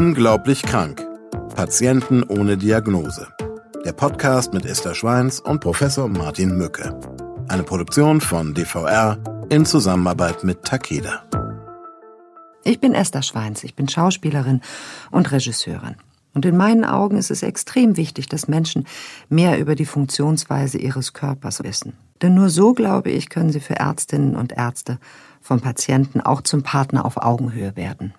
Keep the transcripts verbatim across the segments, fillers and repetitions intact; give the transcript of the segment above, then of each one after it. Unglaublich krank. Patienten ohne Diagnose. Der Podcast mit Esther Schweins und Professor Martin Mücke. Eine Produktion von D V R in Zusammenarbeit mit Takeda. Ich bin Esther Schweins, ich bin Schauspielerin und Regisseurin. Und in meinen Augen ist es extrem wichtig, dass Menschen mehr über die Funktionsweise ihres Körpers wissen. Denn nur so, glaube ich, können sie für Ärztinnen und Ärzte vom Patienten auch zum Partner auf Augenhöhe werden.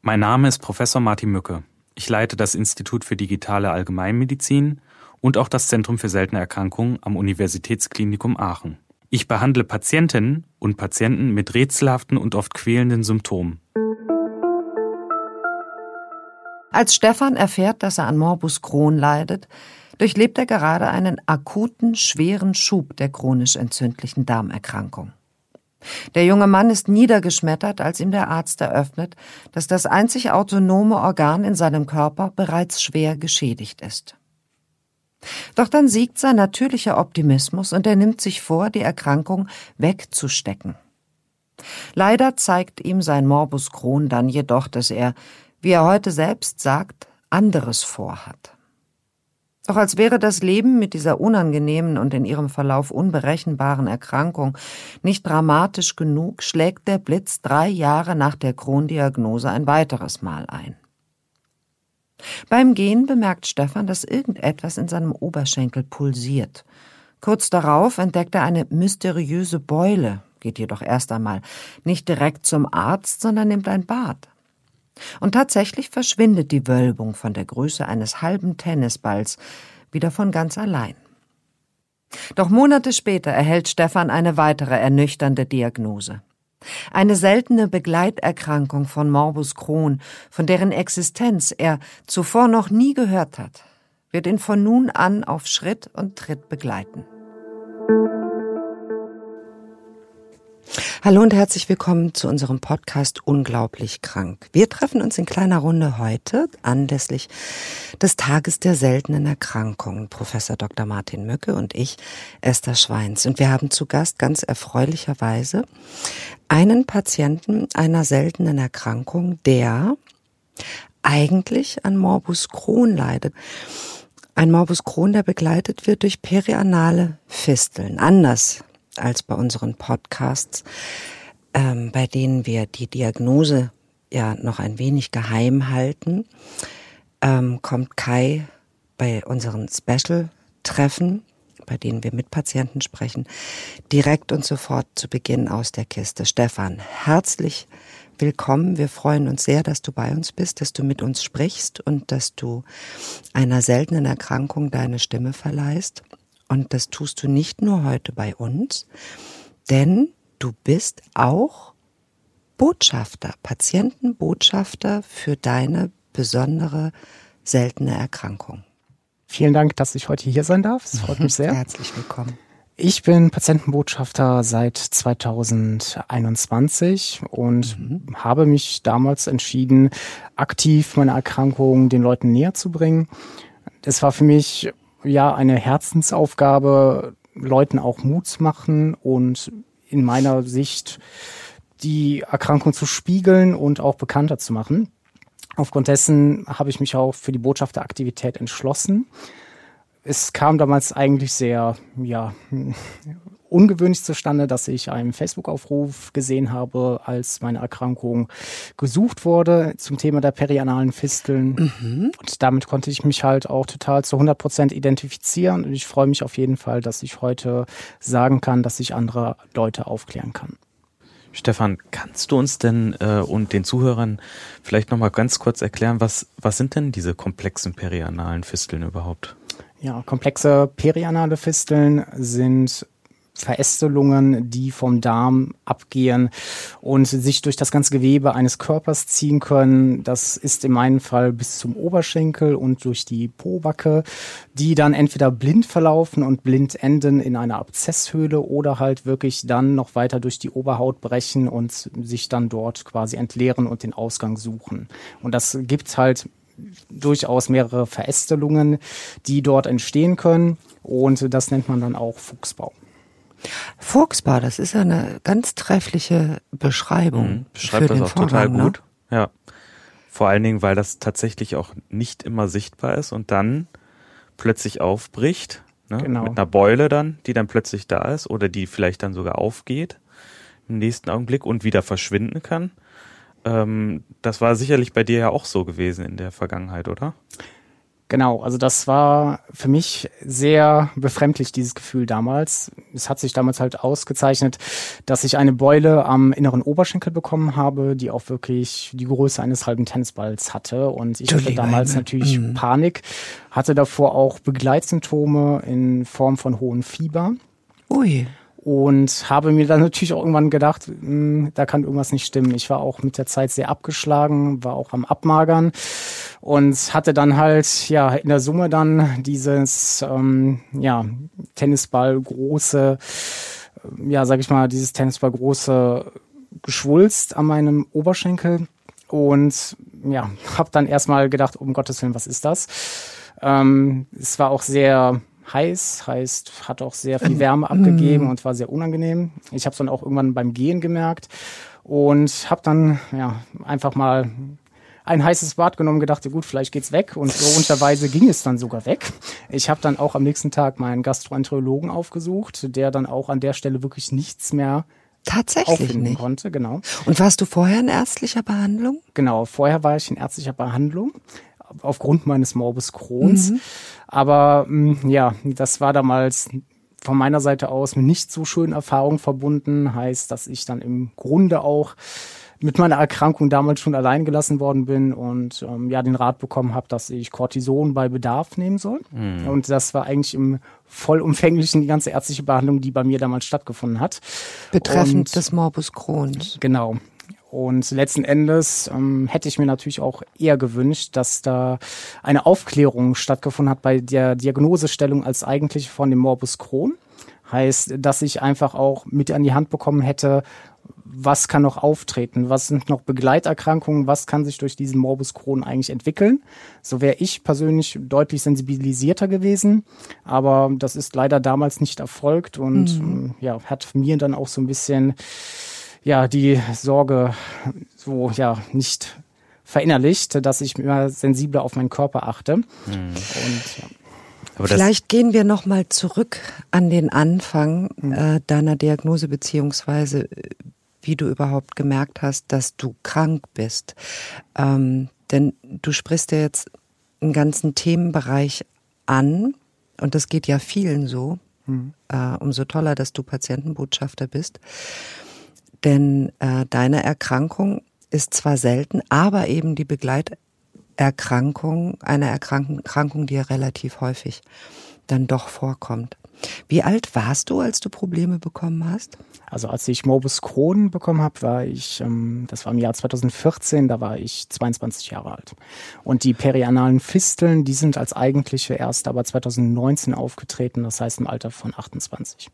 Mein Name ist Professor Martin Mücke. Ich leite das Institut für digitale Allgemeinmedizin und auch das Zentrum für seltene Erkrankungen am Universitätsklinikum Aachen. Ich behandle Patientinnen und Patienten mit rätselhaften und oft quälenden Symptomen. Als Stefan erfährt, dass er an Morbus Crohn leidet, durchlebt er gerade einen akuten, schweren Schub der chronisch entzündlichen Darmerkrankung. Der junge Mann ist niedergeschmettert, als ihm der Arzt eröffnet, dass das einzig autonome Organ in seinem Körper bereits schwer geschädigt ist. Doch dann siegt sein natürlicher Optimismus und er nimmt sich vor, die Erkrankung wegzustecken. Leider zeigt ihm sein Morbus Crohn dann jedoch, dass er, wie er heute selbst sagt, anderes vorhat. Doch als wäre das Leben mit dieser unangenehmen und in ihrem Verlauf unberechenbaren Erkrankung nicht dramatisch genug, schlägt der Blitz drei Jahre nach der Crohn-Diagnose ein weiteres Mal ein. Beim Gehen bemerkt Stefan, dass irgendetwas in seinem Oberschenkel pulsiert. Kurz darauf entdeckt er eine mysteriöse Beule, geht jedoch erst einmal nicht direkt zum Arzt, sondern nimmt ein Bad. Und tatsächlich verschwindet die Wölbung von der Größe eines halben Tennisballs wieder von ganz allein. Doch Monate später erhält Stefan eine weitere ernüchternde Diagnose. Eine seltene Begleiterkrankung von Morbus Crohn, von deren Existenz er zuvor noch nie gehört hat, wird ihn von nun an auf Schritt und Tritt begleiten. Hallo und herzlich willkommen zu unserem Podcast Unglaublich krank. Wir treffen uns in kleiner Runde heute anlässlich des Tages der seltenen Erkrankungen. Professor Doktor Martin Mücke und ich, Esther Schweins. Und wir haben zu Gast ganz erfreulicherweise einen Patienten einer seltenen Erkrankung, der eigentlich an Morbus Crohn leidet. Ein Morbus Crohn, der begleitet wird durch perianale Fisteln. Anders als bei unseren Podcasts, ähm, bei denen wir die Diagnose ja noch ein wenig geheim halten, ähm, kommt Kai bei unseren Special-Treffen, bei denen wir mit Patienten sprechen, direkt und sofort zu Beginn aus der Kiste. Stefan, herzlich willkommen. Wir freuen uns sehr, dass du bei uns bist, dass du mit uns sprichst und dass du einer seltenen Erkrankung deine Stimme verleihst. Und das tust du nicht nur heute bei uns, denn du bist auch Botschafter, Patientenbotschafter für deine besondere, seltene Erkrankung. Vielen Dank, dass ich heute hier sein darf. Es freut mich sehr. Herzlich willkommen. Ich bin Patientenbotschafter seit zweitausendeinundzwanzig und mhm. habe mich damals entschieden, aktiv meine Erkrankung den Leuten näher zu bringen. Es war für mich ja eine Herzensaufgabe, Leuten auch Mut zu machen und in meiner Sicht die Erkrankung zu spiegeln und auch bekannter zu machen. Aufgrund dessen habe ich mich auch für die Botschafteraktivität entschlossen. Es kam damals eigentlich sehr ja ungewöhnlich zustande, dass ich einen Facebook-Aufruf gesehen habe, als meine Erkrankung gesucht wurde zum Thema der perianalen Fisteln. Mhm. Und damit konnte ich mich halt auch total zu hundert Prozent identifizieren. Und ich freue mich auf jeden Fall, dass ich heute sagen kann, dass ich andere Leute aufklären kann. Stefan, kannst du uns denn äh, und den Zuhörern vielleicht nochmal ganz kurz erklären, was, was sind denn diese komplexen perianalen Fisteln überhaupt? Ja, komplexe perianale Fisteln sind Verästelungen, die vom Darm abgehen und sich durch das ganze Gewebe eines Körpers ziehen können. Das ist in meinem Fall bis zum Oberschenkel und durch die Pobacke, die dann entweder blind verlaufen und blind enden in einer Abzesshöhle oder halt wirklich dann noch weiter durch die Oberhaut brechen und sich dann dort quasi entleeren und den Ausgang suchen. Und das gibt halt durchaus mehrere Verästelungen, die dort entstehen können, und das nennt man dann auch Fuchsbau. Fuchsbau, das ist ja eine ganz treffliche Beschreibung. Beschreibt das auch total gut. Ja. Vor allen Dingen, weil das tatsächlich auch nicht immer sichtbar ist und dann plötzlich aufbricht, ne? Genau. Mit einer Beule dann, die dann plötzlich da ist oder die vielleicht dann sogar aufgeht im nächsten Augenblick und wieder verschwinden kann. Ähm, das war sicherlich bei dir ja auch so gewesen in der Vergangenheit, oder? Genau, also das war für mich sehr befremdlich, dieses Gefühl damals. Es hat sich damals halt ausgezeichnet, dass ich eine Beule am inneren Oberschenkel bekommen habe, die auch wirklich die Größe eines halben Tennisballs hatte. Und ich hatte damals natürlich mhm. Panik, hatte davor auch Begleitsymptome in Form von hohem Fieber. Ui. Und habe mir dann natürlich auch irgendwann gedacht, mh, da kann irgendwas nicht stimmen. Ich war auch mit der Zeit sehr abgeschlagen, war auch am Abmagern und hatte dann halt ja in der Summe dann dieses ähm, ja Tennisball große, ja sag ich mal, dieses Tennisball große Geschwulst an meinem Oberschenkel und ja habe dann erstmal gedacht, um Gottes Willen, was ist das? Ähm, es war auch sehr heiß, heißt, hat auch sehr viel Wärme abgegeben und war sehr unangenehm. Ich habe es dann auch irgendwann beim Gehen gemerkt und habe dann ja einfach mal ein heißes Bad genommen, gedacht, gut, vielleicht geht's weg. Und so unterweise ging es dann sogar weg. Ich habe dann auch am nächsten Tag meinen Gastroenterologen aufgesucht, der dann auch an der Stelle wirklich nichts mehr tatsächlich nicht konnte, genau. Und warst du vorher in ärztlicher Behandlung? Genau, vorher war ich in ärztlicher Behandlung aufgrund meines Morbus Crohns. Mhm. Aber mh, ja, das war damals von meiner Seite aus mit nicht so schönen Erfahrungen verbunden. Heißt, dass ich dann im Grunde auch mit meiner Erkrankung damals schon allein gelassen worden bin und ähm, ja den Rat bekommen habe, dass ich Cortison bei Bedarf nehmen soll. Mhm. Und das war eigentlich im vollumfänglichen die ganze ärztliche Behandlung, die bei mir damals stattgefunden hat. Betreffend und, des Morbus Crohns. Genau. Und letzten Endes ähm, hätte ich mir natürlich auch eher gewünscht, dass da eine Aufklärung stattgefunden hat bei der Diagnosestellung als eigentlich von dem Morbus Crohn. Heißt, dass ich einfach auch mit an die Hand bekommen hätte, was kann noch auftreten, was sind noch Begleiterkrankungen, was kann sich durch diesen Morbus Crohn eigentlich entwickeln. So wäre ich persönlich deutlich sensibilisierter gewesen, aber das ist leider damals nicht erfolgt und mhm. ja, hat mir dann auch so ein bisschen... ja, die Sorge so, ja, nicht verinnerlicht, dass ich immer sensibler auf meinen Körper achte. Mhm. Und, ja. Aber vielleicht gehen wir nochmal zurück an den Anfang mhm. äh, deiner Diagnose, beziehungsweise wie du überhaupt gemerkt hast, dass du krank bist. Ähm, denn du sprichst ja jetzt einen ganzen Themenbereich an und das geht ja vielen so. Mhm. Äh, umso toller, dass du Patientenbotschafter bist. Denn äh, deine Erkrankung ist zwar selten, aber eben die Begleiterkrankung, eine Erkrank- Erkrankung, die ja relativ häufig dann doch vorkommt. Wie alt warst du, als du Probleme bekommen hast? Also als ich Morbus Crohn bekommen habe, war ich, ähm, das war im Jahr zwanzig vierzehn, da war ich zweiundzwanzig Jahre alt. Und die perianalen Fisteln, die sind als eigentliche erst aber zwanzig neunzehn aufgetreten, das heißt im Alter von achtundzwanzig.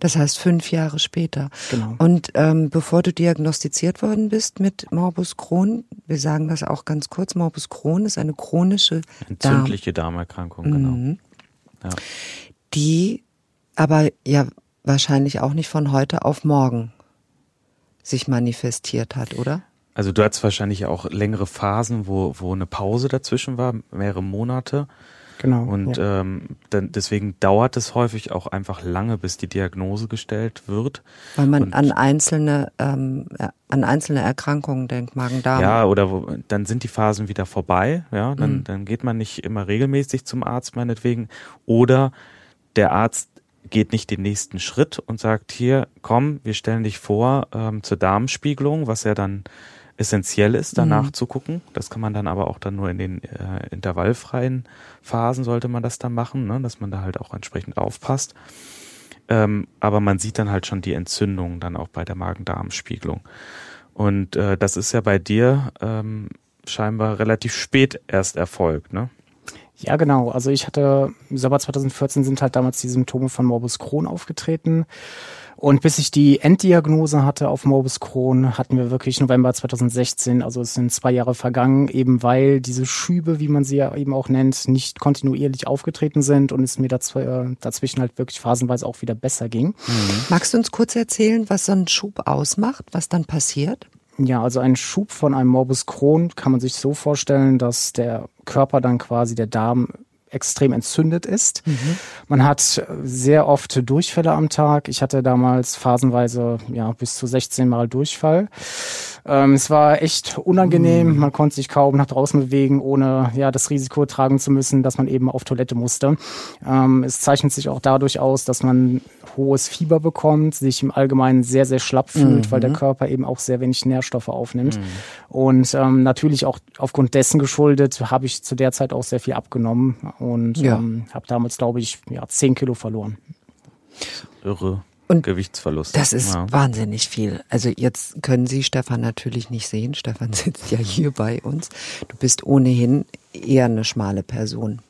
Das heißt fünf Jahre später. Genau. Und ähm, bevor du diagnostiziert worden bist mit Morbus Crohn, wir sagen das auch ganz kurz, Morbus Crohn ist eine chronische entzündliche Darm- Darmerkrankung, genau. Mhm. Ja. Die aber ja wahrscheinlich auch nicht von heute auf morgen sich manifestiert hat, oder? Also du hattest wahrscheinlich auch längere Phasen, wo, wo eine Pause dazwischen war, mehrere Monate. Genau. Und ja. ähm, dann deswegen dauert es häufig auch einfach lange, bis die Diagnose gestellt wird. Weil man und, an einzelne ähm, an einzelne Erkrankungen denkt, Magen-Darm. Ja, oder wo, dann sind die Phasen wieder vorbei. Ja, dann, mhm. dann geht man nicht immer regelmäßig zum Arzt meinetwegen. Oder der Arzt geht nicht den nächsten Schritt und sagt, hier, komm, wir stellen dich vor ähm, zur Darmspiegelung, was ja dann essentiell ist, danach mhm. zu gucken. Das kann man dann aber auch dann nur in den äh, intervallfreien Phasen sollte man das dann machen, ne? Dass man da halt auch entsprechend aufpasst. Ähm, aber man sieht dann halt schon die Entzündungen dann auch bei der Magen-Darm-Spiegelung. Und äh, das ist ja bei dir ähm, scheinbar relativ spät erst erfolgt, ne? Ja, genau. Also ich hatte, im Sommer zwanzig vierzehn sind halt damals die Symptome von Morbus Crohn aufgetreten. Und bis ich die Enddiagnose hatte auf Morbus Crohn, hatten wir wirklich November zwanzig sechzehn, also es sind zwei Jahre vergangen, eben weil diese Schübe, wie man sie ja eben auch nennt, nicht kontinuierlich aufgetreten sind und es mir daz- dazwischen halt wirklich phasenweise auch wieder besser ging. Mhm. Magst du uns kurz erzählen, was so ein Schub ausmacht, was dann passiert? Ja, also einen Schub von einem Morbus Crohn kann man sich so vorstellen, dass der Körper dann quasi, der Darm, extrem entzündet ist. Mhm. Man hat sehr oft Durchfälle am Tag. Ich hatte damals phasenweise ja bis zu sechzehn Mal Durchfall. Ähm, es war echt unangenehm. Mhm. Man konnte sich kaum nach draußen bewegen, ohne ja das Risiko tragen zu müssen, dass man eben auf Toilette musste. Ähm, es zeichnet sich auch dadurch aus, dass man hohes Fieber bekommt, sich im Allgemeinen sehr, sehr schlapp fühlt, mhm. weil der Körper eben auch sehr wenig Nährstoffe aufnimmt. Mhm. Und ähm, natürlich auch aufgrund dessen geschuldet, habe ich zu der Zeit auch sehr viel abgenommen. Und ja. ähm, habe damals, glaube ich, ja, zehn Kilo verloren. Irre. Und Gewichtsverlust. Das ist ja. wahnsinnig viel. Also jetzt können Sie Stefan natürlich nicht sehen. Stefan sitzt ja hier bei uns. Du bist ohnehin eher eine schmale Person.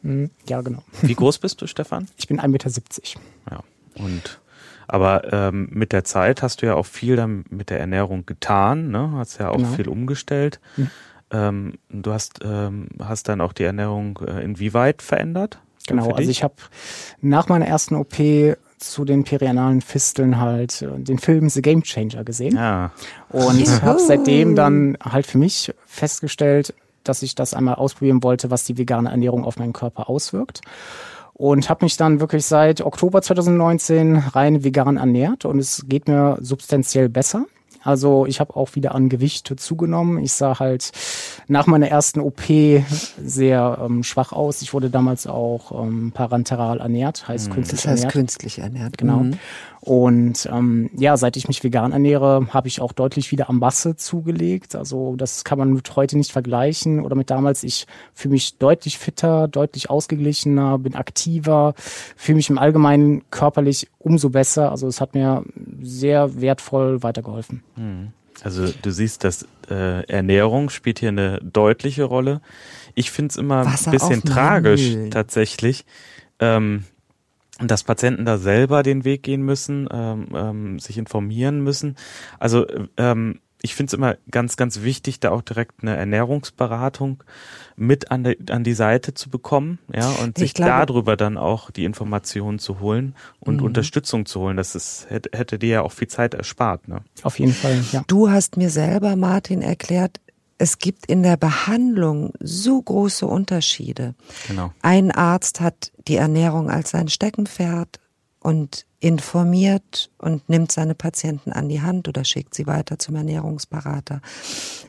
Ja, genau. Wie groß bist du, Stefan? Ich bin eins Komma siebzig Meter. Ja, und aber ähm, mit der Zeit hast du ja auch viel dann mit der Ernährung getan, ne? Hast ja auch genau. viel umgestellt. Mhm. Ähm, du hast, ähm, hast dann auch die Ernährung äh, inwieweit verändert? Genau, also ich habe nach meiner ersten O P zu den perianalen Fisteln halt den Film The Game Changer gesehen. Ja. Und habe seitdem dann halt für mich festgestellt, dass ich das einmal ausprobieren wollte, was die vegane Ernährung auf meinen Körper auswirkt. Und habe mich dann wirklich seit Oktober zwanzig neunzehn rein vegan ernährt und es geht mir substanziell besser. Also ich habe auch wieder an Gewicht zugenommen. Ich sah halt nach meiner ersten O P sehr ähm, schwach aus. Ich wurde damals auch ähm, parenteral ernährt, heißt mhm. künstlich ernährt. Das heißt ernährt. künstlich ernährt, genau. Mhm. Und ähm, ja, seit ich mich vegan ernähre, habe ich auch deutlich wieder an Masse zugelegt. Also das kann man mit heute nicht vergleichen oder mit damals. Ich fühle mich deutlich fitter, deutlich ausgeglichener, bin aktiver, fühle mich im Allgemeinen körperlich umso besser. Also es hat mir sehr wertvoll weitergeholfen. Also du siehst, dass äh, Ernährung spielt hier eine deutliche Rolle. Ich finde es immer ein bisschen tragisch tatsächlich, ähm, dass Patienten da selber den Weg gehen müssen, ähm, ähm, sich informieren müssen. Also ähm, ich finde es immer ganz, ganz wichtig, da auch direkt eine Ernährungsberatung mit an die, an die Seite zu bekommen, ja, und ich sich glaube, darüber dann auch die Informationen zu holen und mhm. Unterstützung zu holen. Das ist, hätte, hätte dir ja auch viel Zeit erspart, ne? Auf jeden Fall, ja. Du hast mir selber, Martin, erklärt, es gibt in der Behandlung so große Unterschiede. Genau. Ein Arzt hat die Ernährung als sein Steckenpferd und informiert und nimmt seine Patienten an die Hand oder schickt sie weiter zum Ernährungsberater.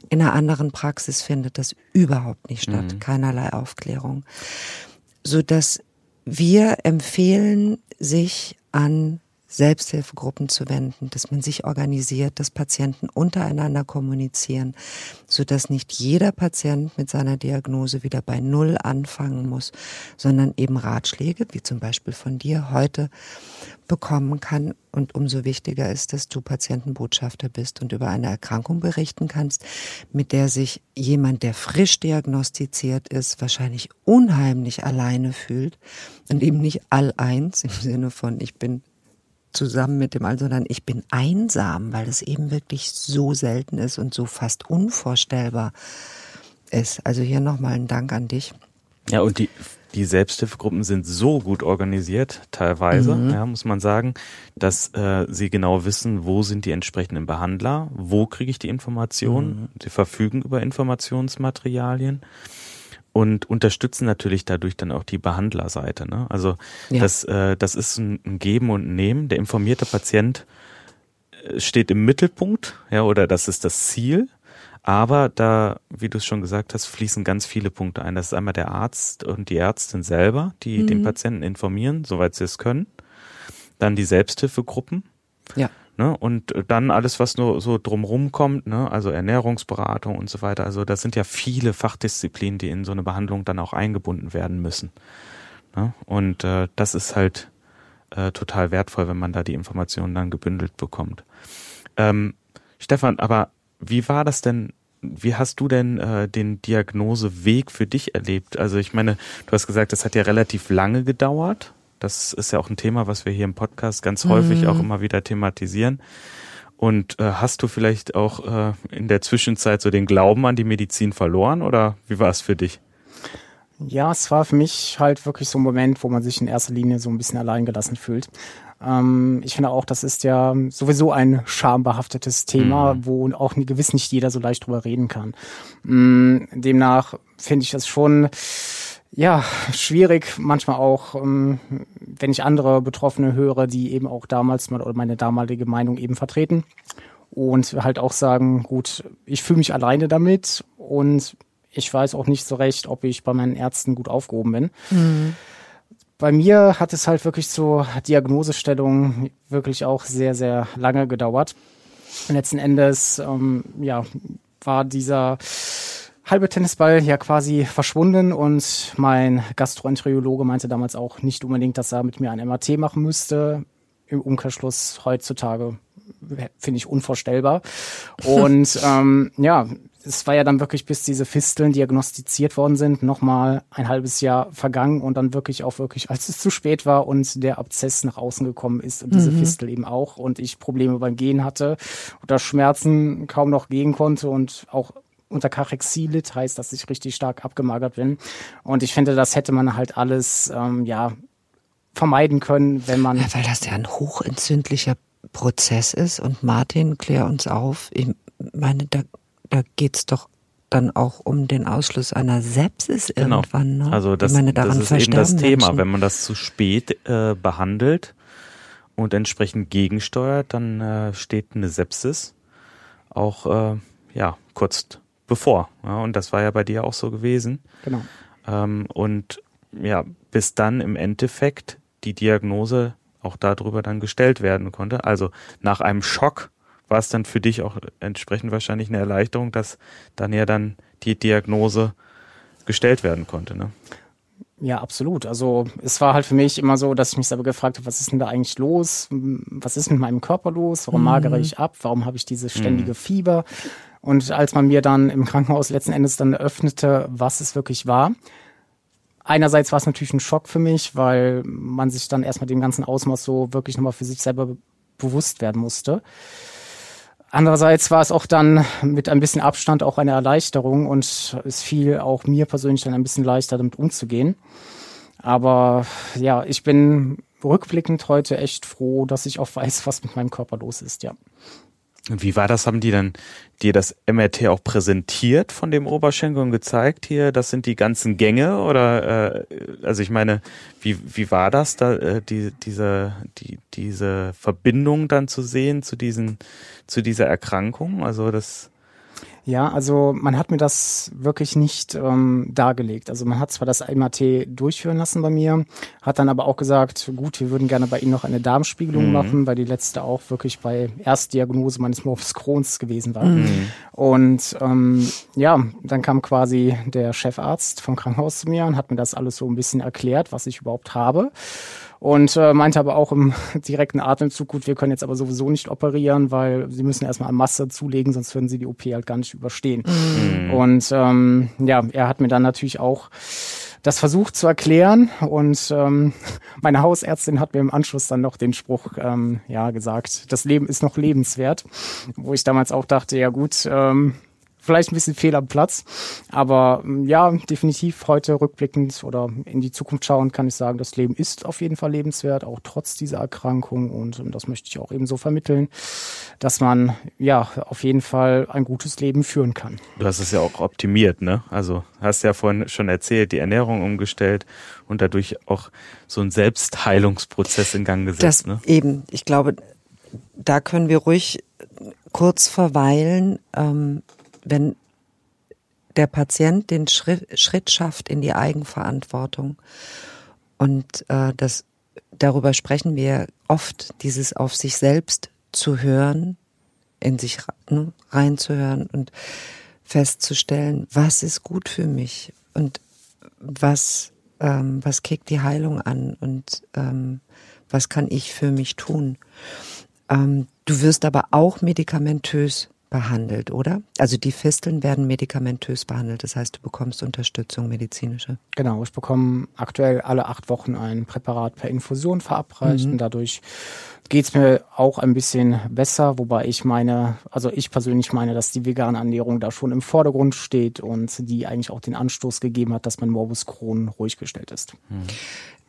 In einer anderen Praxis findet das überhaupt nicht statt, mhm. keinerlei Aufklärung. Sodass wir empfehlen, sich an Selbsthilfegruppen zu wenden, dass man sich organisiert, dass Patienten untereinander kommunizieren, sodass nicht jeder Patient mit seiner Diagnose wieder bei Null anfangen muss, sondern eben Ratschläge, wie zum Beispiel von dir, heute bekommen kann. Und umso wichtiger ist, dass du Patientenbotschafter bist und über eine Erkrankung berichten kannst, mit der sich jemand, der frisch diagnostiziert ist, wahrscheinlich unheimlich alleine fühlt und eben nicht alleins im Sinne von ich bin zusammen mit dem All, sondern ich bin einsam, weil es eben wirklich so selten ist und so fast unvorstellbar ist. Also hier nochmal ein Dank an dich. Ja, und die, die Selbsthilfegruppen sind so gut organisiert, teilweise, mhm. ja, muss man sagen, dass äh, sie genau wissen, wo sind die entsprechenden Behandler, wo kriege ich die Informationen, mhm. sie verfügen über Informationsmaterialien. Und unterstützen natürlich dadurch dann auch die Behandlerseite. Ne? Also ja. das, äh, das ist ein Geben und Nehmen. Der informierte Patient steht im Mittelpunkt, ja, oder das ist das Ziel. Aber da, wie du es schon gesagt hast, fließen ganz viele Punkte ein. Das ist einmal der Arzt und die Ärztin selber, die mhm. den Patienten informieren, soweit sie es können. Dann die Selbsthilfegruppen. Ja. Ne? Und dann alles, was nur so drumrum kommt, ne? Also Ernährungsberatung und so weiter. Also das sind ja viele Fachdisziplinen, die in so eine Behandlung dann auch eingebunden werden müssen. Ne? Und äh, das ist halt äh, total wertvoll, wenn man da die Informationen dann gebündelt bekommt. Ähm, Stefan, aber wie war das denn? Wie hast du denn äh, den Diagnoseweg für dich erlebt? Also ich meine, du hast gesagt, das hat ja relativ lange gedauert. Das ist ja auch ein Thema, was wir hier im Podcast ganz häufig mhm. auch immer wieder thematisieren. Und äh, hast du vielleicht auch äh, in der Zwischenzeit so den Glauben an die Medizin verloren oder wie war es für dich? Ja, es war für mich halt wirklich so ein Moment, wo man sich in erster Linie so ein bisschen allein gelassen fühlt. Ähm, ich finde auch, das ist ja sowieso ein schambehaftetes Thema, mhm. wo auch gewiss nicht jeder so leicht drüber reden kann. Ähm, demnach finde ich das schon ja schwierig, manchmal auch, ähm, wenn ich andere Betroffene höre, die eben auch damals mal oder meine damalige Meinung eben vertreten und halt auch sagen, gut, ich fühle mich alleine damit und ich weiß auch nicht so recht, ob ich bei meinen Ärzten gut aufgehoben bin. Mhm. Bei mir hat es halt wirklich zur Diagnosestellung wirklich auch sehr, sehr lange gedauert. Und letzten Endes ähm, ja, war dieser halbe Tennisball ja quasi verschwunden und mein Gastroenterologe meinte damals auch nicht unbedingt, dass er mit mir ein M R T machen müsste. Im Umkehrschluss heutzutage finde ich unvorstellbar. Und ähm, ja, es war ja dann wirklich, bis diese Fisteln diagnostiziert worden sind, nochmal ein halbes Jahr vergangen und dann wirklich auch wirklich, als es zu spät war und der Abszess nach außen gekommen ist und diese mhm. Fistel eben auch und ich Probleme beim Gehen hatte oder Schmerzen kaum noch gehen konnte und auch unter Karexie litt, heißt, dass ich richtig stark abgemagert bin. Und ich finde, das hätte man halt alles, ähm, ja, vermeiden können, wenn man... Ja, weil das ja ein hochentzündlicher Prozess ist und Martin, klär uns auf, ich meine, da Da geht's doch dann auch um den Ausschluss einer Sepsis genau. irgendwann. Ne? Also das, ich meine, daran das ist eben das Thema, Menschen. Wenn man das zu spät äh, behandelt und entsprechend gegensteuert, dann äh, steht eine Sepsis auch äh, ja kurz bevor. Ja? Und das war ja bei dir auch so gewesen. Genau. Ähm, und ja, bis dann im Endeffekt die Diagnose auch darüber dann gestellt werden konnte. Also nach einem Schock war es dann für dich auch entsprechend wahrscheinlich eine Erleichterung, dass dann ja dann die Diagnose gestellt werden konnte, ne? Ja, absolut. Also es war halt für mich immer so, dass ich mich selber gefragt habe, was ist denn da eigentlich los? Was ist mit meinem Körper los? Warum mhm. magere ich ab? Warum habe ich dieses ständige mhm. Fieber? Und als man mir dann im Krankenhaus letzten Endes dann eröffnete, was es wirklich war, einerseits war es natürlich ein Schock für mich, weil man sich dann erstmal dem ganzen Ausmaß so wirklich nochmal für sich selber bewusst werden musste. Andererseits war es auch dann mit ein bisschen Abstand auch eine Erleichterung und es fiel auch mir persönlich dann ein bisschen leichter, damit umzugehen. Aber ja, ich bin rückblickend heute echt froh, dass ich auch weiß, was mit meinem Körper los ist, ja. Und wie war das? Haben die dann dir das M R T auch präsentiert von dem Oberschenkel und gezeigt, hier, das sind die ganzen Gänge? Oder äh, also ich meine, wie wie war das, da äh, die, diese die, diese Verbindung dann zu sehen zu diesen zu dieser Erkrankung? Also das ja, also man hat mir das wirklich nicht ähm, dargelegt. Also man hat zwar das M R T durchführen lassen bei mir, hat dann aber auch gesagt, gut, wir würden gerne bei Ihnen noch eine Darmspiegelung mhm. machen, weil die letzte auch wirklich bei Erstdiagnose meines Morbus Crohns gewesen war. Mhm. Und ähm, ja, dann kam quasi der Chefarzt vom Krankenhaus zu mir und hat mir das alles so ein bisschen erklärt, was ich überhaupt habe. Und äh, meinte aber auch im direkten Atemzug, gut, wir können jetzt aber sowieso nicht operieren, weil sie müssen erstmal an Masse zulegen, sonst würden sie die O P halt gar nicht überstehen. Mhm. Und ähm, ja, er hat mir dann natürlich auch das versucht zu erklären und ähm, meine Hausärztin hat mir im Anschluss dann noch den Spruch ähm, ja gesagt, das Leben ist noch lebenswert, wo ich damals auch dachte, ja gut, ähm, vielleicht ein bisschen fehl am Platz, aber ja, definitiv heute rückblickend oder in die Zukunft schauen, kann ich sagen, das Leben ist auf jeden Fall lebenswert, auch trotz dieser Erkrankung und das möchte ich auch eben so vermitteln, dass man ja auf jeden Fall ein gutes Leben führen kann. Du hast es ja auch optimiert, ne? Also hast ja vorhin schon erzählt, die Ernährung umgestellt und dadurch auch so einen Selbstheilungsprozess in Gang gesetzt. Das ne? eben, ich glaube, da können wir ruhig kurz verweilen, ähm, wenn der Patient den Schritt schafft in die Eigenverantwortung. Und äh, das, darüber sprechen wir oft, dieses auf sich selbst zu hören, in sich ne, reinzuhören und festzustellen, was ist gut für mich und was, ähm, was kickt die Heilung an und ähm, was kann ich für mich tun. Ähm, du wirst aber auch medikamentös behandelt, oder? Also die Fisteln werden medikamentös behandelt, das heißt, du bekommst Unterstützung medizinische. Genau, ich bekomme aktuell alle acht Wochen ein Präparat per Infusion verabreicht mhm. und dadurch geht es mir auch ein bisschen besser, wobei ich meine, also ich persönlich meine, dass die vegane Ernährung da schon im Vordergrund steht und die eigentlich auch den Anstoß gegeben hat, dass mein Morbus Crohn ruhig gestellt ist. Mhm.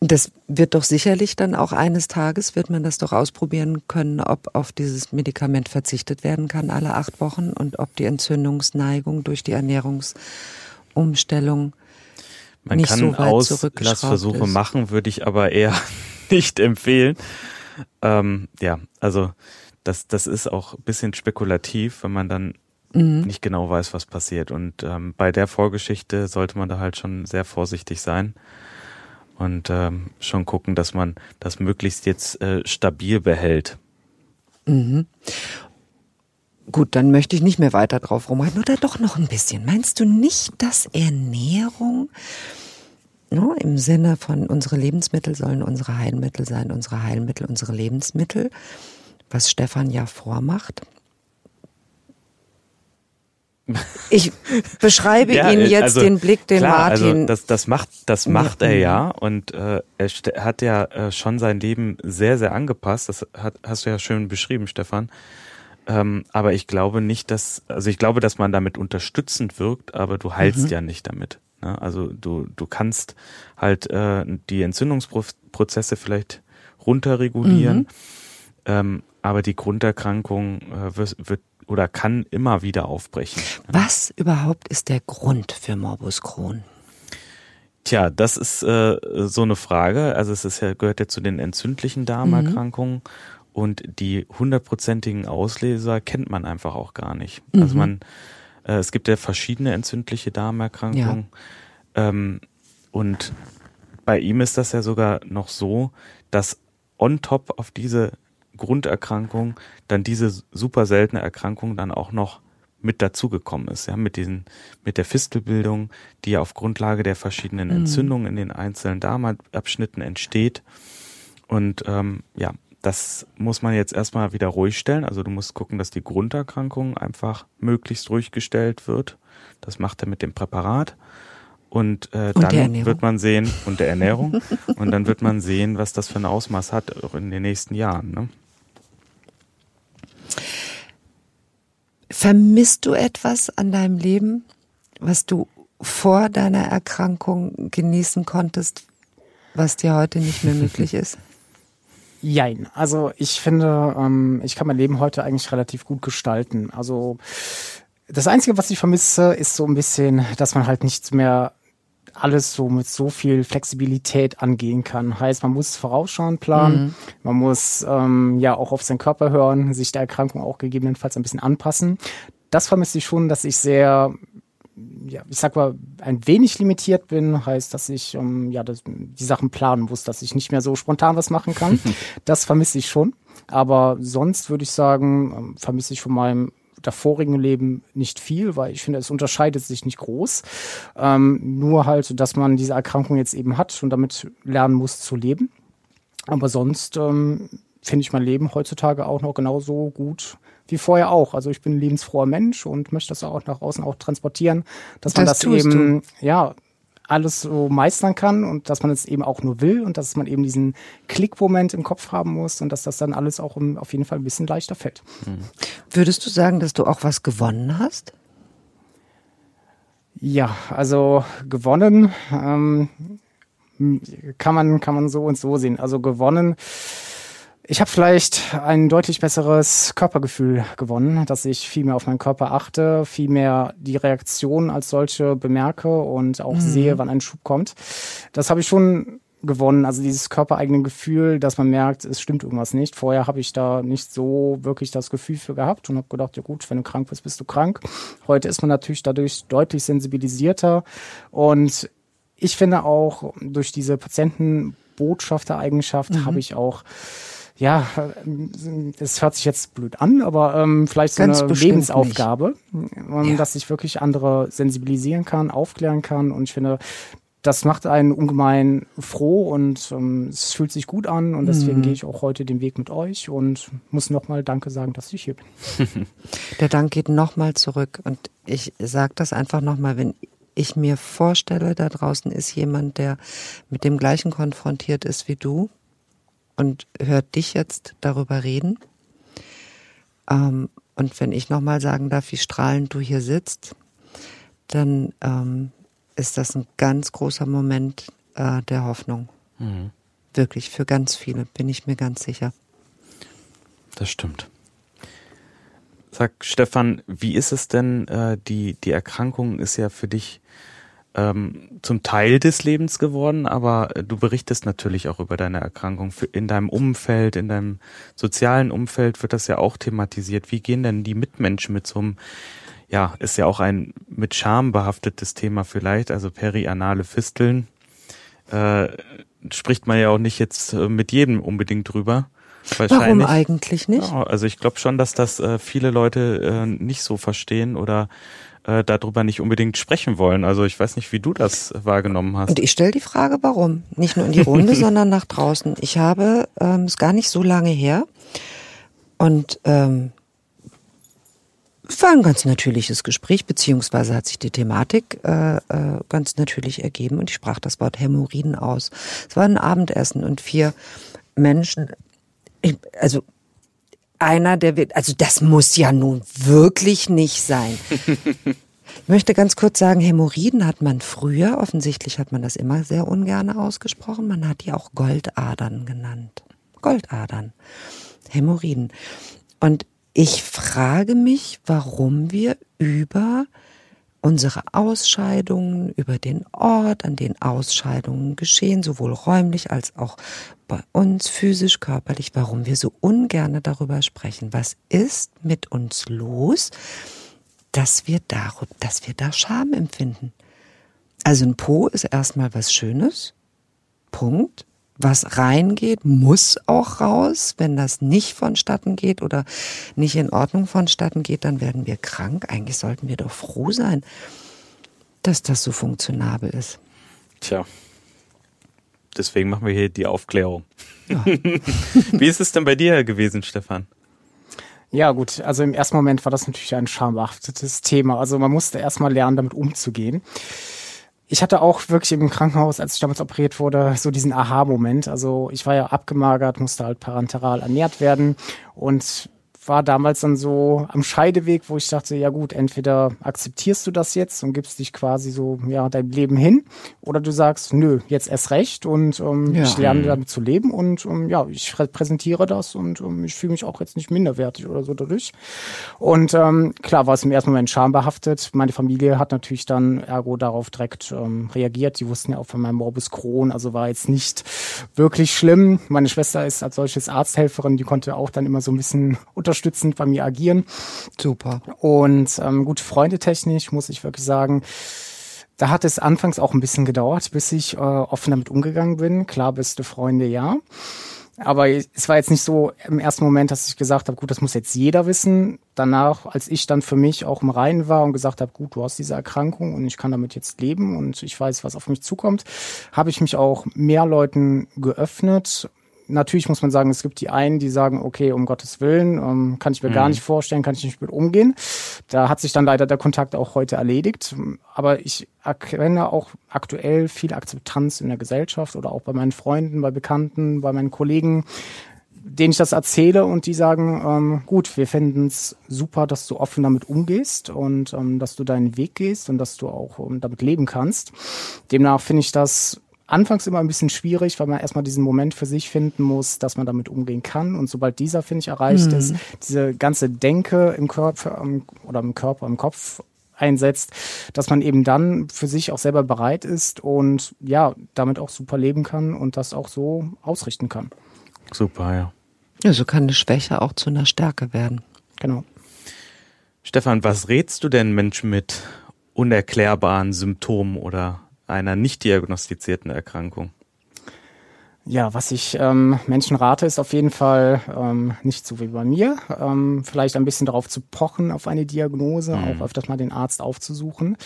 Das wird doch sicherlich dann auch eines Tages, wird man das doch ausprobieren können, ob auf dieses Medikament verzichtet werden kann alle acht Wochen und ob die Entzündungsneigung durch die Ernährungsumstellung man nicht so weit zurückgeschraubt ist. Man kann Auslassversuche machen, würde ich aber eher nicht empfehlen. Ähm, ja, also das, das ist auch ein bisschen spekulativ, wenn man dann mhm. nicht genau weiß, was passiert. Und ähm, bei der Vorgeschichte sollte man da halt schon sehr vorsichtig sein. Und ähm, schon gucken, dass man das möglichst jetzt äh, stabil behält. Mhm. Gut, dann möchte ich nicht mehr weiter drauf rumreiten. Oder doch noch ein bisschen. Meinst du nicht, dass Ernährung no, im Sinne von unsere Lebensmittel sollen unsere Heilmittel sein, unsere Heilmittel, unsere Lebensmittel, was Stefan ja vormacht? Ich beschreibe ja, Ihnen jetzt also, den Blick, den klar, Martin. Also das, das macht, das macht er ja und äh, er hat ja äh, schon sein Leben sehr, sehr angepasst. Das hat, hast du ja schön beschrieben, Stefan. Ähm, aber ich glaube nicht, dass, also ich glaube, dass man damit unterstützend wirkt, aber du heilst mhm. ja nicht damit. Ne? Also du, du kannst halt äh, die Entzündungsprozesse vielleicht runterregulieren, mhm. ähm, aber die Grunderkrankung äh, wird, wird oder kann immer wieder aufbrechen. Was überhaupt ist der Grund für Morbus Crohn? Tja, das ist äh, so eine Frage. Also es ist ja, gehört ja zu den entzündlichen Darmerkrankungen mhm. und die hundertprozentigen Auslöser kennt man einfach auch gar nicht. Mhm. Also man, äh, es gibt ja verschiedene entzündliche Darmerkrankungen ja. ähm, und bei ihm ist das ja sogar noch so, dass on top auf diese Grunderkrankung, dann diese super seltene Erkrankung dann auch noch mit dazugekommen ist, ja, mit diesen, mit der Fistelbildung, die ja auf Grundlage der verschiedenen Entzündungen in den einzelnen Darmabschnitten entsteht. Und ähm, ja, das muss man jetzt erstmal wieder ruhig stellen. Also du musst gucken, dass die Grunderkrankung einfach möglichst ruhig gestellt wird. Das macht er mit dem Präparat. Und, äh, und dann wird man sehen, und der Ernährung, und dann wird man sehen, was das für ein Ausmaß hat, auch in den nächsten Jahren. Ne? Vermisst du etwas an deinem Leben, was du vor deiner Erkrankung genießen konntest, was dir heute nicht mehr möglich ist? Jein. Also ich finde, ähm, ich kann mein Leben heute eigentlich relativ gut gestalten. Also das Einzige, was ich vermisse, ist so ein bisschen, dass man halt nichts mehr alles so mit so viel Flexibilität angehen kann. Heißt, man muss vorausschauen, planen, mhm. man muss ähm, ja auch auf seinen Körper hören, sich der Erkrankung auch gegebenenfalls ein bisschen anpassen. Das vermisse ich schon, dass ich sehr, ja, ich sag mal, ein wenig limitiert bin. Heißt, dass ich ähm, ja das, die Sachen planen muss, dass ich nicht mehr so spontan was machen kann. Das vermisse ich schon. Aber sonst würde ich sagen, vermisse ich von meinem der vorigen Leben nicht viel, weil ich finde, es unterscheidet sich nicht groß. Ähm, nur halt, dass man diese Erkrankung jetzt eben hat und damit lernen muss zu leben. Aber sonst ähm, finde ich mein Leben heutzutage auch noch genauso gut wie vorher auch. Also ich bin ein lebensfroher Mensch und möchte das auch nach außen auch transportieren, dass man das, das eben, du. ja, alles so meistern kann und dass man es eben auch nur will und dass man eben diesen Klickmoment im Kopf haben muss und dass das dann alles auch um, auf jeden Fall ein bisschen leichter fällt. Mhm. Würdest du sagen, dass du auch was gewonnen hast? Ja, also gewonnen ähm, kann man, kann man so und so sehen. Also gewonnen, ich habe vielleicht ein deutlich besseres Körpergefühl gewonnen, dass ich viel mehr auf meinen Körper achte, viel mehr die Reaktion als solche bemerke und auch mhm. sehe, wann ein Schub kommt. Das habe ich schon gewonnen, also dieses körpereigene Gefühl, dass man merkt, es stimmt irgendwas nicht. Vorher habe ich da nicht so wirklich das Gefühl für gehabt und habe gedacht, ja gut, wenn du krank bist, bist du krank. Heute ist man natürlich dadurch deutlich sensibilisierter und ich finde auch, durch diese Patientenbotschafter-Eigenschaft mhm. habe ich auch ja, es hört sich jetzt blöd an, aber ähm, vielleicht so eine Lebensaufgabe, ähm, ja. dass ich wirklich andere sensibilisieren kann, aufklären kann. Und ich finde, das macht einen ungemein froh und ähm, es fühlt sich gut an und deswegen mhm. gehe ich auch heute den Weg mit euch und muss nochmal Danke sagen, dass ich hier bin. Der Dank geht nochmal zurück und ich sage das einfach nochmal, wenn ich mir vorstelle, da draußen ist jemand, der mit dem Gleichen konfrontiert ist wie du und hört dich jetzt darüber reden. Ähm, und wenn ich nochmal sagen darf, wie strahlend du hier sitzt, dann... Ähm, ist das ein ganz großer Moment äh, der Hoffnung. Mhm. Wirklich, für ganz viele, bin ich mir ganz sicher. Das stimmt. Sag, Stefan, wie ist es denn, äh, die, die Erkrankung ist ja für dich ähm, zum Teil des Lebens geworden, aber du berichtest natürlich auch über deine Erkrankung. In deinem Umfeld, in deinem sozialen Umfeld wird das ja auch thematisiert. Wie gehen denn die Mitmenschen mit so einem, ja, ist ja auch ein mit Scham behaftetes Thema vielleicht, also perianale Fisteln. Äh, spricht man ja auch nicht jetzt mit jedem unbedingt drüber. Warum eigentlich nicht? Ja, also ich glaube schon, dass das äh, viele Leute äh, nicht so verstehen oder äh, darüber nicht unbedingt sprechen wollen. Also ich weiß nicht, wie du das wahrgenommen hast. Und ich stelle die Frage, warum? Nicht nur in die Runde, sondern nach draußen. Ich habe es ähm, gar nicht so lange her und ähm, es war ein ganz natürliches Gespräch, beziehungsweise hat sich die Thematik äh, äh, ganz natürlich ergeben und ich sprach das Wort Hämorrhoiden aus. Es war ein Abendessen und vier Menschen, ich, also einer, der wird, also das muss ja nun wirklich nicht sein. Ich möchte ganz kurz sagen, Hämorrhoiden hat man früher, offensichtlich hat man das immer sehr ungern ausgesprochen, man hat die auch Goldadern genannt. Goldadern, Hämorrhoiden. Und ich frage mich, warum wir über unsere Ausscheidungen, über den Ort, an den Ausscheidungen geschehen, sowohl räumlich als auch bei uns physisch, körperlich, warum wir so ungern darüber sprechen. Was ist mit uns los, dass wir darüber, dass wir da Scham empfinden? Also ein Po ist erstmal was Schönes, Punkt. Was reingeht, muss auch raus. Wenn das nicht vonstatten geht oder nicht in Ordnung vonstatten geht, dann werden wir krank. Eigentlich sollten wir doch froh sein, dass das so funktionabel ist. Tja, deswegen machen wir hier die Aufklärung. Ja. Wie ist es denn bei dir gewesen, Stefan? Ja gut, also im ersten Moment war das natürlich ein schambehaftetes Thema. Also man musste erstmal lernen, damit umzugehen. Ich hatte auch wirklich im Krankenhaus, als ich damals operiert wurde, so diesen Aha-Moment. Also ich war ja abgemagert, musste halt parenteral ernährt werden und war damals dann so am Scheideweg, wo ich dachte, ja gut, entweder akzeptierst du das jetzt und gibst dich quasi so ja deinem Leben hin oder du sagst, nö, jetzt erst recht und ähm, ja. ich lerne damit zu leben und ähm, ja, ich repräsentiere das und ähm, ich fühle mich auch jetzt nicht minderwertig oder so dadurch. Und ähm, klar war es im ersten Moment schambehaftet. Meine Familie hat natürlich dann ergo darauf direkt ähm, reagiert. Die wussten ja auch von meinem Morbus Crohn, also war jetzt nicht wirklich schlimm. Meine Schwester ist als solches Arzthelferin, die konnte auch dann immer so ein bisschen unter unterstützend bei mir agieren. Super. Und ähm, gut, freundetechnisch muss ich wirklich sagen, da hat es anfangs auch ein bisschen gedauert, bis ich äh, offen damit umgegangen bin. Klar, beste Freunde, ja. Aber es war jetzt nicht so im ersten Moment, dass ich gesagt habe, gut, das muss jetzt jeder wissen. Danach, als ich dann für mich auch im Reinen war und gesagt habe, gut, du hast diese Erkrankung und ich kann damit jetzt leben und ich weiß, was auf mich zukommt, habe ich mich auch mehr Leuten geöffnet. Natürlich muss man sagen, es gibt die einen, die sagen, okay, um Gottes Willen, ähm, kann ich mir mhm. gar nicht vorstellen, kann ich nicht mit umgehen. Da hat sich dann leider der Kontakt auch heute erledigt. Aber ich erkenne auch aktuell viel Akzeptanz in der Gesellschaft oder auch bei meinen Freunden, bei Bekannten, bei meinen Kollegen, denen ich das erzähle und die sagen, ähm, gut, wir finden es super, dass du offen damit umgehst und ähm, dass du deinen Weg gehst und dass du auch ähm, damit leben kannst. Demnach finde ich das anfangs immer ein bisschen schwierig, weil man erstmal diesen Moment für sich finden muss, dass man damit umgehen kann. Und sobald dieser, finde ich, erreicht mhm. ist, diese ganze Denke im Körper oder im Körper, im Kopf einsetzt, dass man eben dann für sich auch selber bereit ist und ja, damit auch super leben kann und das auch so ausrichten kann. Super, ja. Ja, so kann eine Schwäche auch zu einer Stärke werden. Genau. Stefan, was rätst du denn Menschen mit unerklärbaren Symptomen oder einer nicht diagnostizierten Erkrankung? Ja, was ich ähm, Menschen rate, ist auf jeden Fall ähm, nicht so wie bei mir, ähm, vielleicht ein bisschen darauf zu pochen, auf eine Diagnose, mhm. auch öfters mal den Arzt aufzusuchen,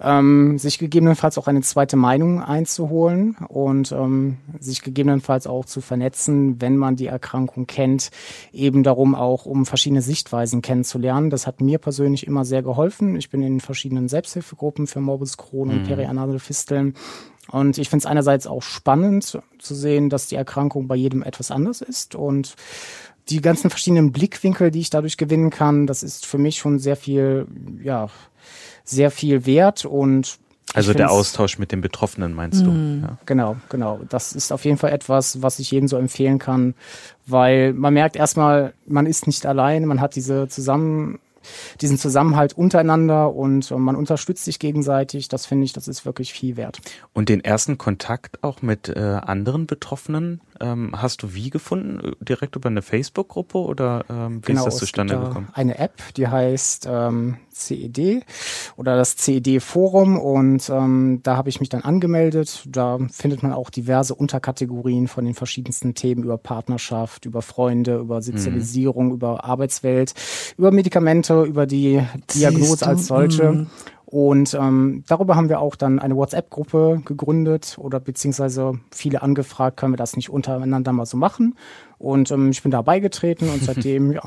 ähm, sich gegebenenfalls auch eine zweite Meinung einzuholen und ähm, sich gegebenenfalls auch zu vernetzen, wenn man die Erkrankung kennt, eben darum auch, um verschiedene Sichtweisen kennenzulernen. Das hat mir persönlich immer sehr geholfen. Ich bin in verschiedenen Selbsthilfegruppen für Morbus Crohn mhm. und perianale Fisteln. Und ich finde es einerseits auch spannend zu sehen, dass die Erkrankung bei jedem etwas anders ist und die ganzen verschiedenen Blickwinkel, die ich dadurch gewinnen kann, das ist für mich schon sehr viel, ja, sehr viel wert und also der Austausch mit den Betroffenen, meinst du? Mhm. Ja. Genau, genau. Das ist auf jeden Fall etwas, was ich jedem so empfehlen kann, weil man merkt erstmal, man ist nicht allein, man hat diese zusammen diesen Zusammenhalt untereinander und man unterstützt sich gegenseitig. Das finde ich, das ist wirklich viel wert. Und den ersten Kontakt auch mit äh, anderen Betroffenen ähm, hast du wie gefunden? Direkt über eine Facebook-Gruppe oder ähm, wie genau, ist das zustande gibt, gekommen? Eine App, die heißt ähm, C E D oder das C E D-Forum und ähm, da habe ich mich dann angemeldet. Da findet man auch diverse Unterkategorien von den verschiedensten Themen über Partnerschaft, über Freunde, über Sozialisierung, mhm. über Arbeitswelt, über Medikamente, über die Diagnose als solche und ähm, darüber haben wir auch dann eine WhatsApp-Gruppe gegründet oder beziehungsweise viele angefragt, können wir das nicht untereinander mal so machen und ähm, ich bin da beigetreten und seitdem ja,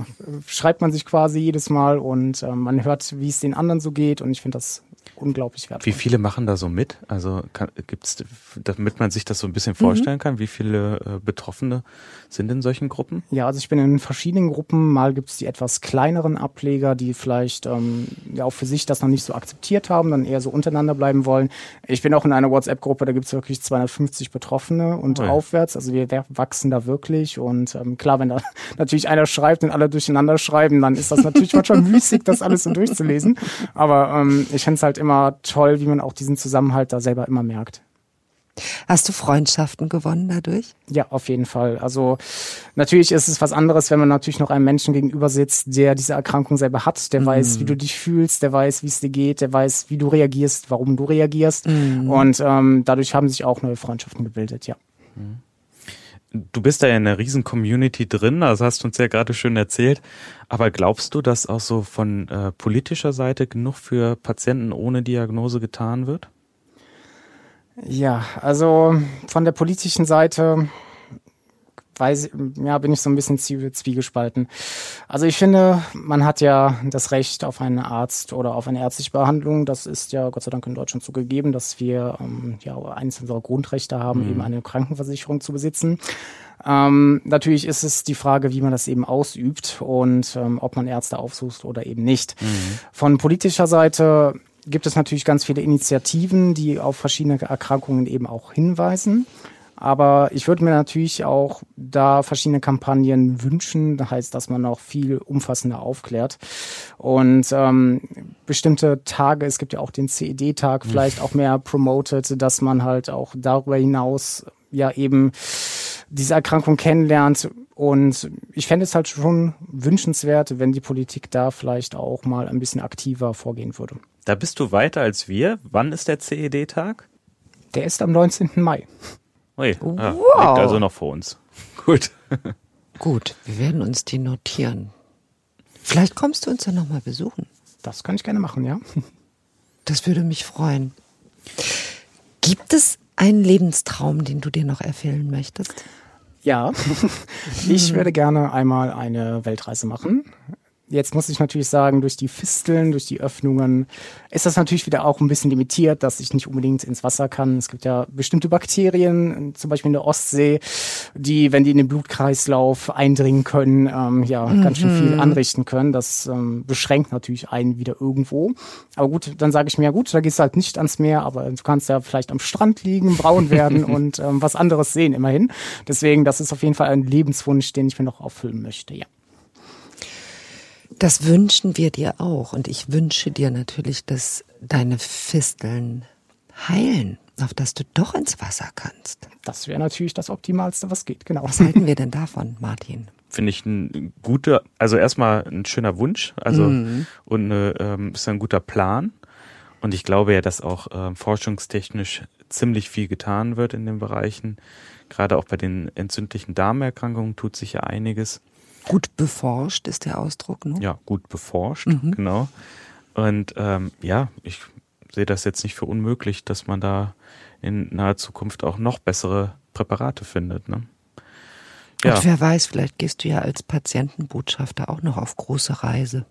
schreibt man sich quasi jedes Mal und ähm, man hört, wie es den anderen so geht und ich finde das unglaublich wertvoll. Wie viele machen da so mit? Also gibt es, damit man sich das so ein bisschen vorstellen mhm. kann, wie viele äh, Betroffene sind in solchen Gruppen? Ja, also ich bin in verschiedenen Gruppen. Mal gibt es die etwas kleineren Ableger, die vielleicht ähm, ja auch für sich das noch nicht so akzeptiert haben, dann eher so untereinander bleiben wollen. Ich bin auch in einer WhatsApp-Gruppe, da gibt es wirklich zweihundertfünfzig Betroffene und oh ja. aufwärts. Also wir wachsen da wirklich und ähm, klar, wenn da natürlich einer schreibt und alle durcheinander schreiben, dann ist das natürlich manchmal müßig, das alles so durchzulesen. Aber ähm, ich finde es halt immer toll, wie man auch diesen Zusammenhalt da selber immer merkt. Hast du Freundschaften gewonnen dadurch? Ja, auf jeden Fall. Also natürlich ist es was anderes, wenn man natürlich noch einem Menschen gegenüber sitzt, der diese Erkrankung selber hat, der mhm. weiß, wie du dich fühlst, der weiß, wie es dir geht, der weiß, wie du reagierst, warum du reagierst. Mhm. Und ähm, dadurch haben sich auch neue Freundschaften gebildet, ja. Mhm. Du bist da ja in einer riesen Community drin, das hast du uns ja gerade schön erzählt. Aber glaubst du, dass auch so von äh, politischer Seite genug für Patienten ohne Diagnose getan wird? Ja, also von der politischen Seite weiß, ja, bin ich so ein bisschen zwiegespalten. Also ich finde, man hat ja das Recht auf einen Arzt oder auf eine ärztliche Behandlung. Das ist ja Gott sei Dank in Deutschland so gegeben, dass wir ähm, ja eines unserer Grundrechte haben, mhm. eben eine Krankenversicherung zu besitzen. Ähm, natürlich ist es die Frage, wie man das eben ausübt und ähm, ob man Ärzte aufsucht oder eben nicht. Mhm. Von politischer Seite gibt es natürlich ganz viele Initiativen, die auf verschiedene Erkrankungen eben auch hinweisen. Aber ich würde mir natürlich auch da verschiedene Kampagnen wünschen. Das heißt, dass man noch viel umfassender aufklärt. Und ähm, bestimmte Tage, es gibt ja auch den C E D-Tag, vielleicht auch mehr promoted, dass man halt auch darüber hinaus ja eben diese Erkrankung kennenlernt. Und ich fände es halt schon wünschenswert, wenn die Politik da vielleicht auch mal ein bisschen aktiver vorgehen würde. Da bist du weiter als wir. Wann ist der C E D-Tag? Der ist am neunzehnten Mai. Ui, wow. Ah, liegt also noch vor uns. Gut. Gut, wir werden uns die notieren. Vielleicht kommst du uns dann nochmal besuchen. Das kann ich gerne machen, ja. Das würde mich freuen. Gibt es einen Lebenstraum, den du dir noch erfüllen möchtest? Ja, ich würde gerne einmal eine Weltreise machen. Jetzt muss ich natürlich sagen, durch die Fisteln, durch die Öffnungen ist das natürlich wieder auch ein bisschen limitiert, dass ich nicht unbedingt ins Wasser kann. Es gibt ja bestimmte Bakterien, zum Beispiel in der Ostsee, die, wenn die in den Blutkreislauf eindringen können, ähm, ja, mhm. ganz schön viel anrichten können. Das ähm, beschränkt natürlich einen wieder irgendwo. Aber gut, dann sage ich mir, ja gut, da gehst du halt nicht ans Meer, aber du kannst ja vielleicht am Strand liegen, braun werden und ähm, was anderes sehen immerhin. Deswegen, das ist auf jeden Fall ein Lebenswunsch, den ich mir noch auffüllen möchte, ja. Das wünschen wir dir auch und ich wünsche dir natürlich, dass deine Fisteln heilen, auf dass du doch ins Wasser kannst. Das wäre natürlich das Optimalste, was geht, genau. Was halten wir denn davon, Martin? Finde ich ein guter, also erstmal ein schöner Wunsch, also mhm. und eine, ähm, ist ein guter Plan. Und ich glaube ja, dass auch äh, forschungstechnisch ziemlich viel getan wird in den Bereichen. Gerade auch bei den entzündlichen Darmerkrankungen tut sich ja einiges. Gut beforscht ist der Ausdruck, ne? Ja, gut beforscht, mhm. genau. Und ähm, ja, ich sehe das jetzt nicht für unmöglich, dass man da in naher Zukunft auch noch bessere Präparate findet, ne? Ja. Und wer weiß, vielleicht gehst du ja als Patientenbotschafter auch noch auf große Reise.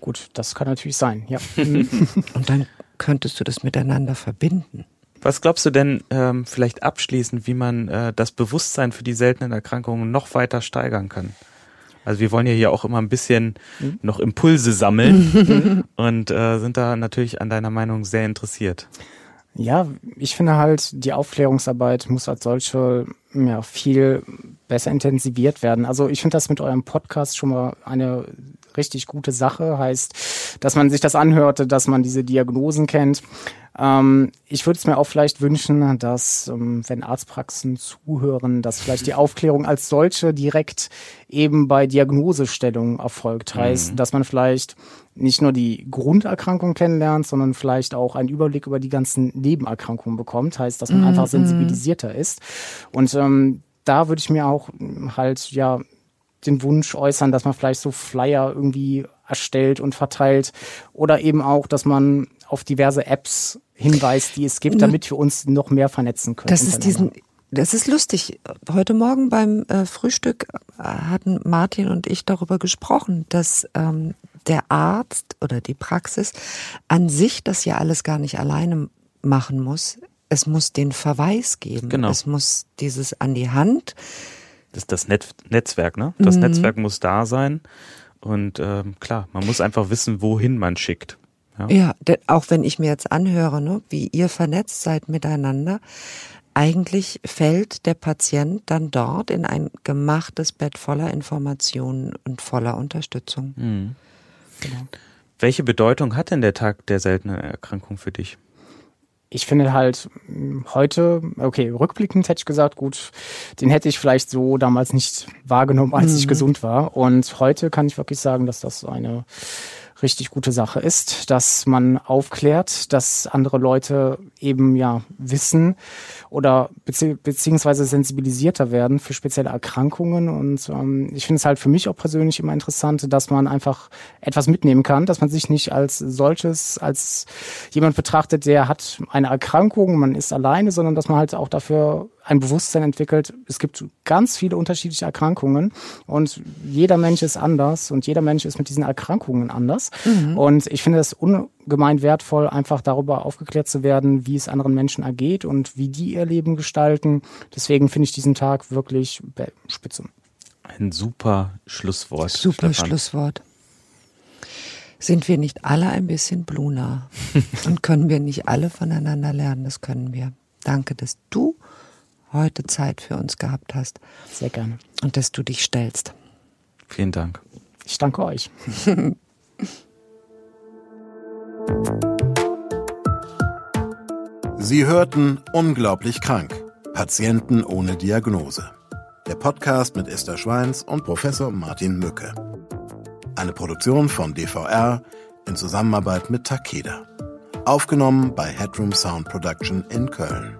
Gut, das kann natürlich sein, ja. Und dann könntest du das miteinander verbinden. Was glaubst du denn ähm, vielleicht abschließend, wie man äh, das Bewusstsein für die seltenen Erkrankungen noch weiter steigern kann? Also wir wollen ja hier auch immer ein bisschen mhm. noch Impulse sammeln und äh, sind da natürlich an deiner Meinung sehr interessiert. Ja, ich finde halt, die Aufklärungsarbeit muss als solche ja, viel besser intensiviert werden. Also ich finde das mit eurem Podcast schon mal eine richtig gute Sache. Heißt, dass man sich das anhörte, dass man diese Diagnosen kennt. Ähm, ich würde es mir auch vielleicht wünschen, dass, ähm, wenn Arztpraxen zuhören, dass vielleicht die Aufklärung als solche direkt eben bei Diagnosestellung erfolgt. Heißt, mhm. dass man vielleicht nicht nur die Grunderkrankung kennenlernt, sondern vielleicht auch einen Überblick über die ganzen Nebenerkrankungen bekommt. Heißt, dass man mhm. einfach sensibilisierter ist. Und ähm, da würde ich mir auch halt ja den Wunsch äußern, dass man vielleicht so Flyer irgendwie erstellt und verteilt oder eben auch, dass man auf diverse Apps hinweist, die es gibt, damit wir uns noch mehr vernetzen können. Das ist diesen, das ist lustig. Heute Morgen beim äh, Frühstück hatten Martin und ich darüber gesprochen, dass ähm, der Arzt oder die Praxis an sich das ja alles gar nicht alleine machen muss. Es muss den Verweis geben. Genau. Es muss dieses an die Hand. Das ist das Net- Netzwerk, ne? Das mhm. Netzwerk muss da sein. Und ähm, klar, man muss einfach wissen, wohin man schickt. Ja, ja denn auch wenn ich mir jetzt anhöre, ne, wie ihr vernetzt seid miteinander, eigentlich fällt der Patient dann dort in ein gemachtes Bett voller Informationen und voller Unterstützung. Mhm. Genau. Welche Bedeutung hat denn der Tag der seltenen Erkrankung für dich? Ich finde halt heute, okay, rückblickend hätte ich gesagt, gut, den hätte ich vielleicht so damals nicht wahrgenommen, als mhm. ich gesund war. Und heute kann ich wirklich sagen, dass das eine richtig gute Sache ist, dass man aufklärt, dass andere Leute eben ja wissen oder bezieh- beziehungsweise sensibilisierter werden für spezielle Erkrankungen. Und ähm, ich finde es halt für mich auch persönlich immer interessant, dass man einfach etwas mitnehmen kann, dass man sich nicht als solches, als jemand betrachtet, der hat eine Erkrankung, man ist alleine, sondern dass man halt auch dafür ein Bewusstsein entwickelt. Es gibt ganz viele unterschiedliche Erkrankungen und jeder Mensch ist anders und jeder Mensch ist mit diesen Erkrankungen anders. Mhm. Und ich finde das ungemein wertvoll, einfach darüber aufgeklärt zu werden, wie es anderen Menschen ergeht und wie die ihr Leben gestalten. Deswegen finde ich diesen Tag wirklich spitze. Ein super Schlusswort. Super Stefan. Schlusswort. Sind wir nicht alle ein bisschen Bluna? Und können wir nicht alle voneinander lernen? Das können wir. Danke, dass du heute Zeit für uns gehabt hast. Sehr gerne. Und dass du dich stellst. Vielen Dank. Ich danke euch. Sie hörten Unglaublich krank. Patienten ohne Diagnose. Der Podcast mit Esther Schweins und Professor Martin Mücke. Eine Produktion von D V R in Zusammenarbeit mit Takeda. Aufgenommen bei Headroom Sound Production in Köln.